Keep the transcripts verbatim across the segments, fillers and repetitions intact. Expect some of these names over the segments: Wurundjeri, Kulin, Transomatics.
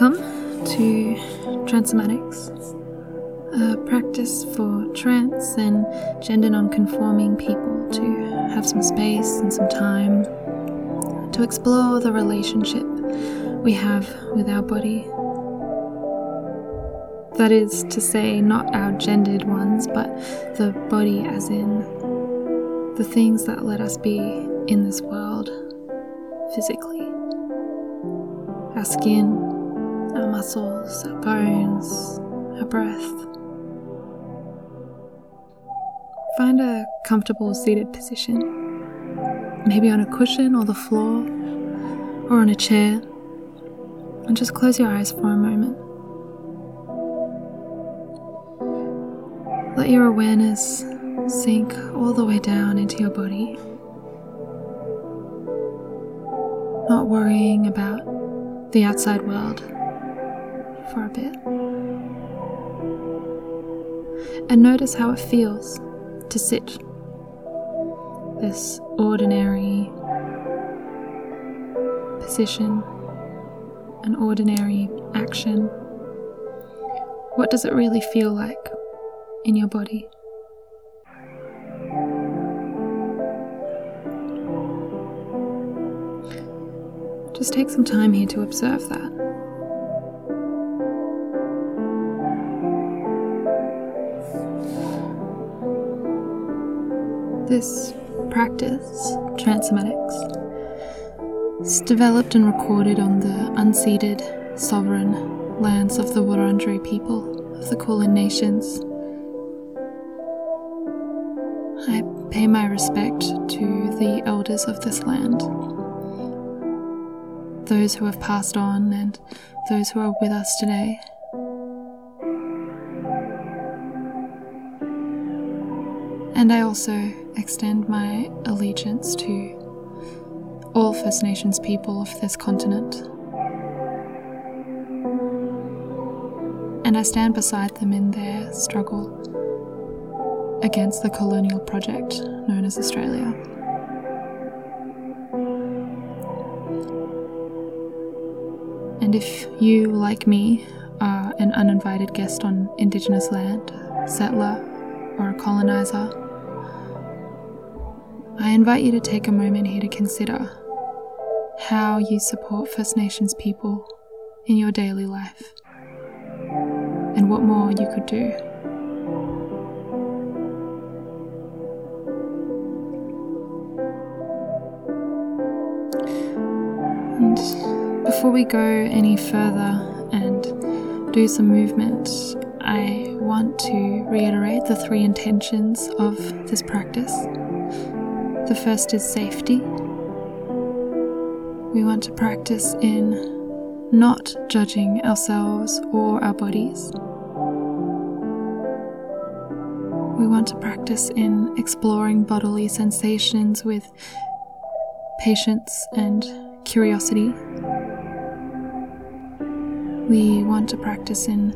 Welcome to Transomatics, a practice for trans and gender non-conforming people to have some space and some time to explore the relationship we have with our body. That is to say, not our gendered ones, but the body as in the things that let us be in this world physically. Our skin, our muscles, our bones, our breath. Find a comfortable seated position, maybe on a cushion or the floor or on a chair, and just close your eyes for a moment. Let your awareness sink all the way down into your body, not worrying about the outside world for a bit, and notice how it feels to sit, this ordinary position, an ordinary action. What does it really feel like in your body? Just take some time here to observe that. This practice, Transomatics, is developed and recorded on the unceded, sovereign lands of the Wurundjeri people of the Kulin nations. I pay my respect to the elders of this land, those who have passed on and those who are with us today. And I also extend my allegiance to all First Nations people of this continent. And I stand beside them in their struggle against the colonial project known as Australia. And if you, like me, are an uninvited guest on Indigenous land, settler, or a coloniser, I invite you to take a moment here to consider how you support First Nations people in your daily life and what more you could do. And before we go any further and do some movement, I want to reiterate the three intentions of this practice. The first is safety. We want to practice in not judging ourselves or our bodies. We want to practice in exploring bodily sensations with patience and curiosity. We want to practice in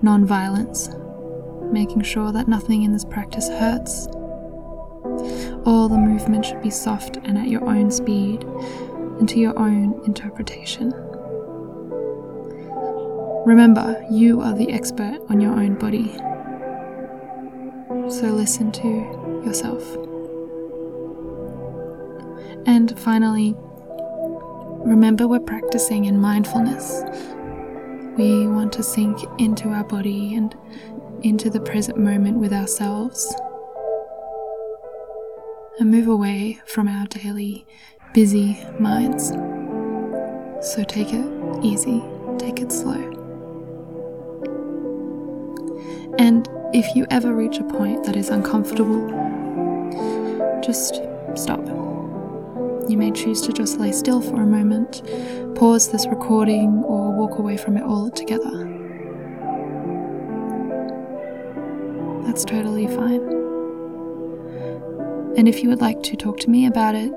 non-violence, making sure that nothing in this practice hurts. All the movement should be soft and at your own speed and to your own interpretation. Remember, you are the expert on your own body, so listen to yourself. And finally, remember we're practicing in mindfulness. We want to sink into our body and into the present moment with ourselves, and move away from our daily busy minds. So take it easy, take it slow. And if you ever reach a point that is uncomfortable, just stop. You may choose to just lay still for a moment, pause this recording, or walk away from it altogether. That's totally fine. And if you would like to talk to me about it,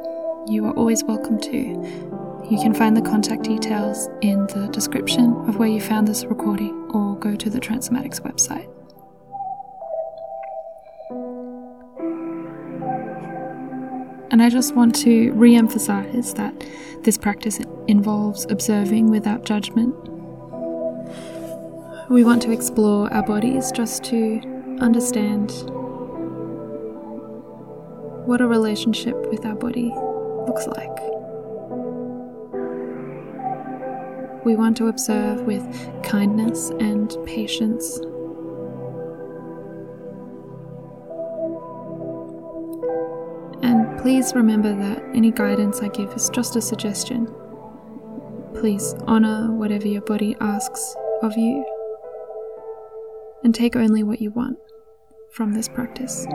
you are always welcome to. You can find the contact details in the description of where you found this recording, or go to the Transomatics website. And I just want to re-emphasize that this practice involves observing without judgment, We want to explore our bodies just to understand what a relationship with our body looks like. We want to observe with kindness and patience. And please remember that any guidance I give is just a suggestion. Please honour whatever your body asks of you, and take only what you want from this practice.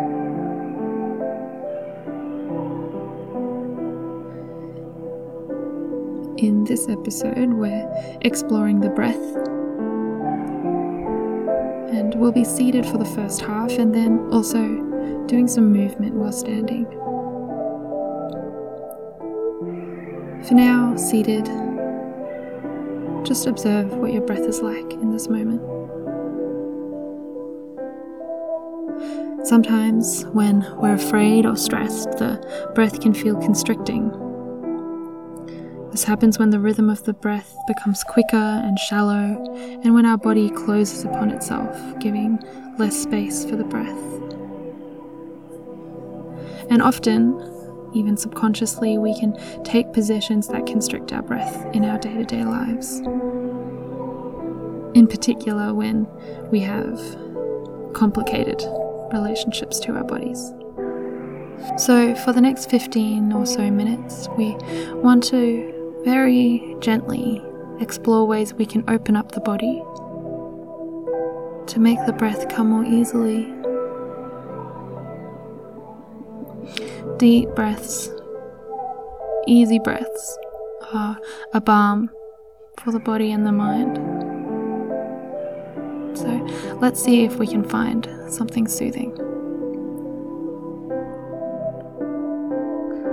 In this episode, we're exploring the breath, and we'll be seated for the first half and then also doing some movement while standing. For now, seated. Just observe what your breath is like in this moment. Sometimes when we're afraid or stressed, the breath can feel constricting. This happens when the rhythm of the breath becomes quicker and shallow, and when our body closes upon itself, giving less space for the breath. And often, even subconsciously, we can take positions that constrict our breath in our day-to-day lives. In particular, when we have complicated relationships to our bodies. So for the next fifteen or so minutes, we want to very gently explore ways we can open up the body to make the breath come more easily. Deep breaths, easy breaths are a balm for the body and the mind. So let's see if we can find something soothing.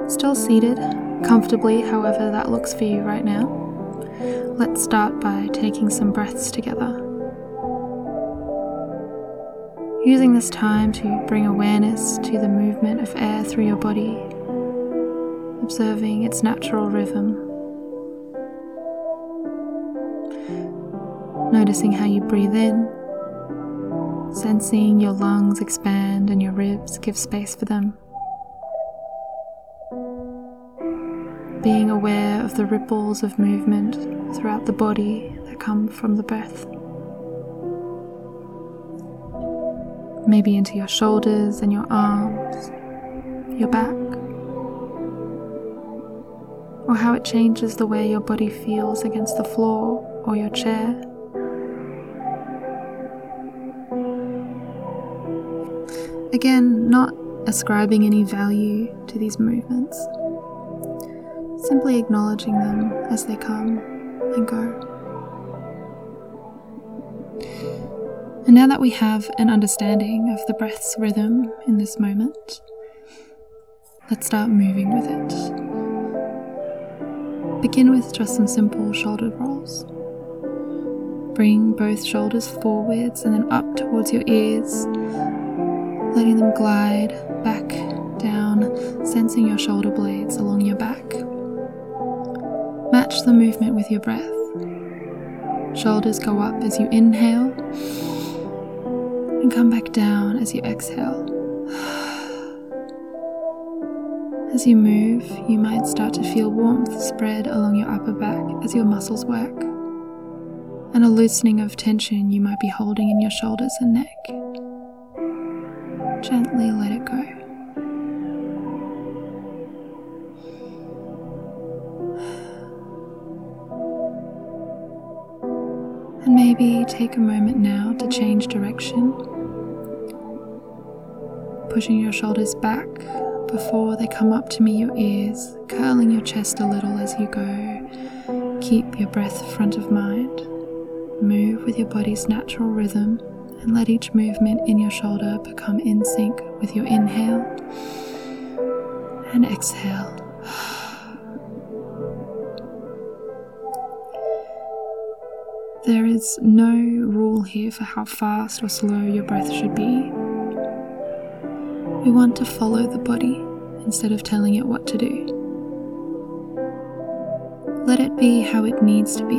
Still seated comfortably, however that looks for you right now. Let's start by taking some breaths together. Using this time to bring awareness to the movement of air through your body, observing its natural rhythm, noticing how you breathe in, sensing your lungs expand and your ribs give space for them, being aware of the ripples of movement throughout the body that come from the breath. Maybe into your shoulders and your arms, your back, or how it changes the way your body feels against the floor or your chair. Again, not ascribing any value to these movements, simply acknowledging them as they come and go. And now that we have an understanding of the breath's rhythm in this moment, let's start moving with it. Begin with just some simple shoulder rolls. Bring both shoulders forwards and then up towards your ears, letting them glide back down, sensing your shoulder blades along your back. Match the movement with your breath. Shoulders go up as you inhale, and come back down as you exhale. As you move, you might start to feel warmth spread along your upper back as your muscles work, and a loosening of tension you might be holding in your shoulders and neck. Gently let it go. And maybe take a moment now to change direction, pushing your shoulders back before they come up to meet your ears, curling your chest a little as you go. Keep your breath front of mind. Move with your body's natural rhythm and let each movement in your shoulder become in sync with your inhale and exhale. There is no rule here for how fast or slow your breath should be. We want to follow the body instead of telling it what to do. Let it be how it needs to be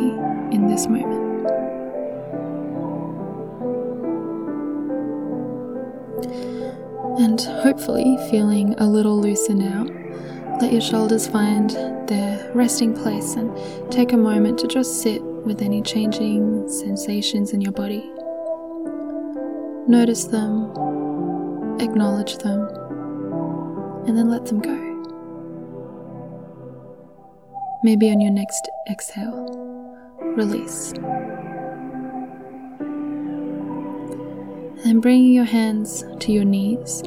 in this moment. and hopefully feeling a little looser now. Let your shoulders find their resting place and take a moment to just sit with any changing sensations in your body. Notice them, acknowledge them, and then let them go. Maybe on your next exhale, release. And bringing your hands to your knees,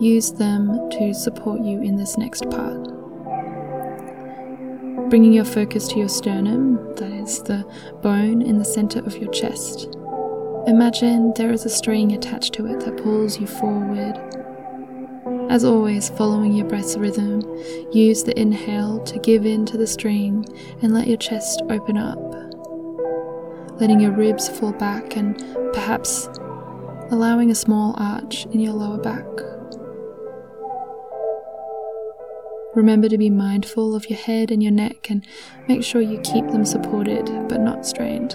use them to support you in this next part. Bringing your focus to your sternum, that is the bone in the center of your chest. Imagine there is a string attached to it that pulls you forward. As always, following your breath's rhythm, use the inhale to give in to the string and let your chest open up, letting your ribs fall back and perhaps allowing a small arch in your lower back. Remember to be mindful of your head and your neck and make sure you keep them supported but not strained.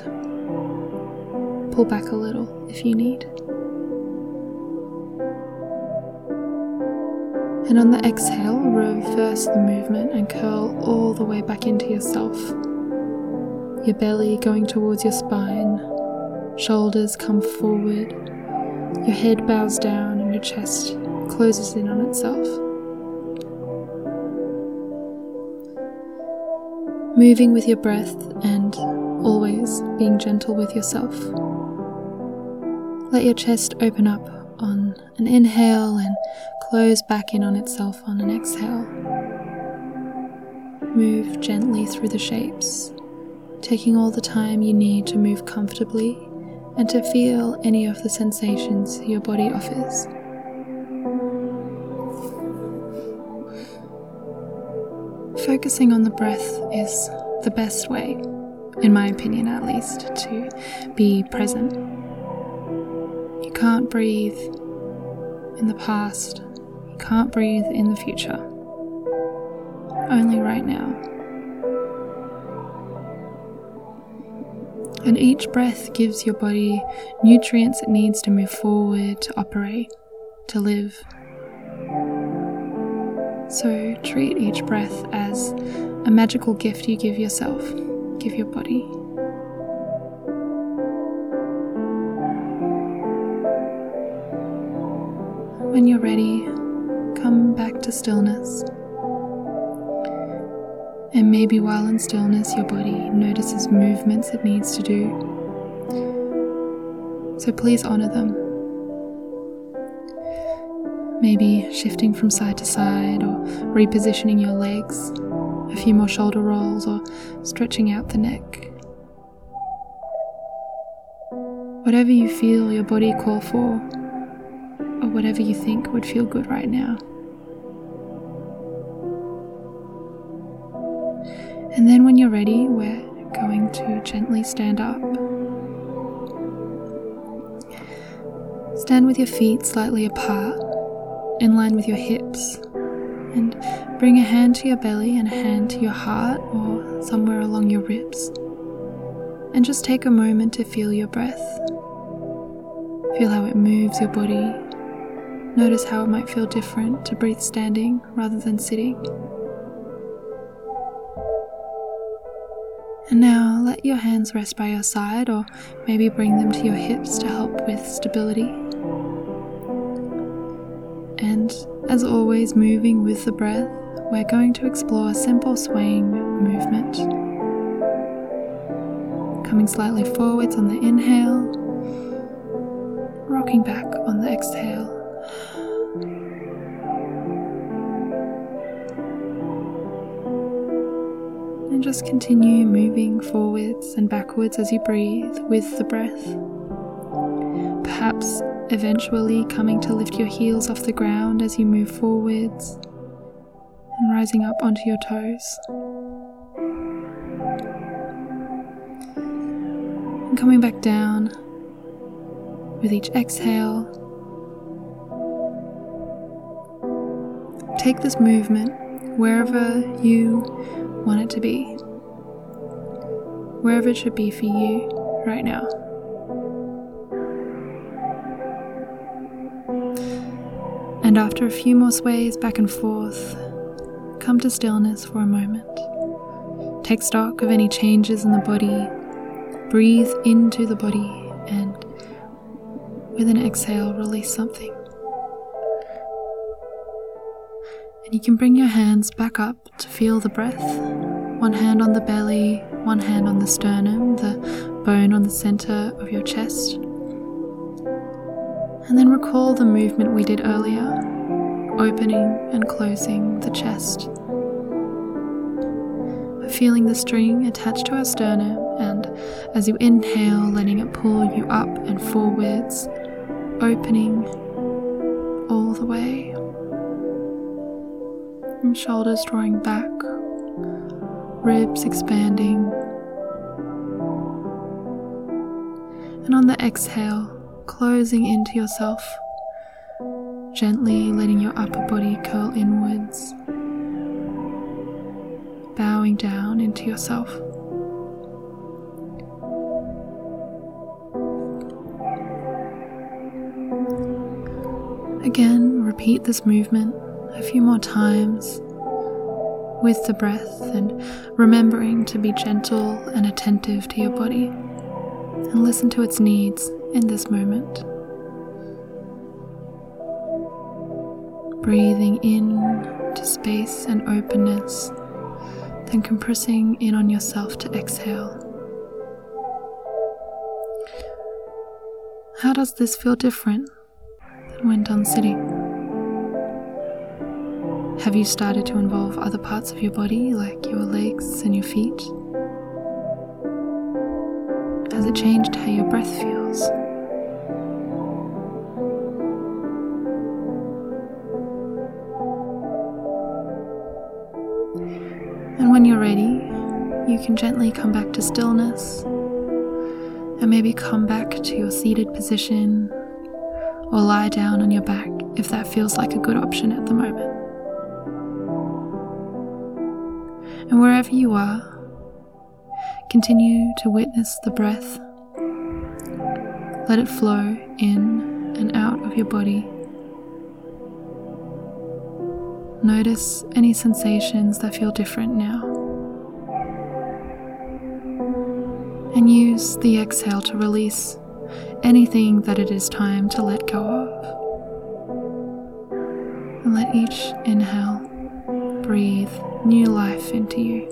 Pull back a little if you need. And on the exhale, reverse the movement and curl all the way back into yourself. Your belly going towards your spine, shoulders come forward, your head bows down and your chest closes in on itself. Moving with your breath and always being gentle with yourself. Let your chest open up on an inhale and close back in on itself on an exhale. Move gently through the shapes, taking all the time you need to move comfortably and to feel any of the sensations your body offers. Focusing on the breath is the best way, in my opinion at least, to be present. You can't breathe in the past. You can't breathe in the future. Only right now. And each breath gives your body nutrients it needs to move forward, to operate, to live. So treat each breath as a magical gift you give yourself, give your body. When you're ready, come back to stillness. And maybe while in stillness, your body notices movements it needs to do. So please honor them. Maybe shifting from side to side or repositioning your legs, a few more shoulder rolls or stretching out the neck. Whatever you feel your body call for, or whatever you think would feel good right now. And then when you're ready, we're going to gently stand up. Stand with your feet slightly apart, in line with your hips, and bring a hand to your belly and a hand to your heart or somewhere along your ribs. And just take a moment to feel your breath. Feel how it moves your body. Notice how it might feel different to breathe standing rather than sitting. And now let your hands rest by your side, or maybe bring them to your hips to help with stability. And as always, moving with the breath, we're going to explore a simple swaying movement. Coming slightly forwards on the inhale, rocking back on the exhale. And just continue moving forwards and backwards as you breathe with the breath. Perhaps eventually coming to lift your heels off the ground as you move forwards and rising up onto your toes. And coming back down with each exhale. Take this movement wherever you want it to be, wherever it should be for you right now. and after a few more sways back and forth, come to stillness for a moment. Take stock of any changes in the body, breathe into the body, and with an exhale, release something. And you can bring your hands back up to feel the breath. One hand on the belly, one hand on the sternum, the bone on the center of your chest. And then recall the movement we did earlier, opening and closing the chest. We're feeling the string attached to our sternum, and as you inhale, letting it pull you up and forwards, opening all the way. And shoulders drawing back, ribs expanding. And on the exhale, closing into yourself, gently letting your upper body curl inwards, bowing down into yourself. Again, repeat this movement a few more times with the breath, and remembering to be gentle and attentive to your body and listen to its needs in this moment. Breathing in to space and openness, then compressing in on yourself to exhale. How does this feel different than when done sitting? Have you started to involve other parts of your body, like your legs and your feet? Has it changed how your breath feels? And when you're ready, you can gently come back to stillness, and maybe come back to your seated position, or lie down on your back if that feels like a good option at the moment. And wherever you are, continue to witness the breath. Let it flow in and out of your body. Notice any sensations that feel different now. And use the exhale to release anything that it is time to let go of. And let each inhale breathe new life into you.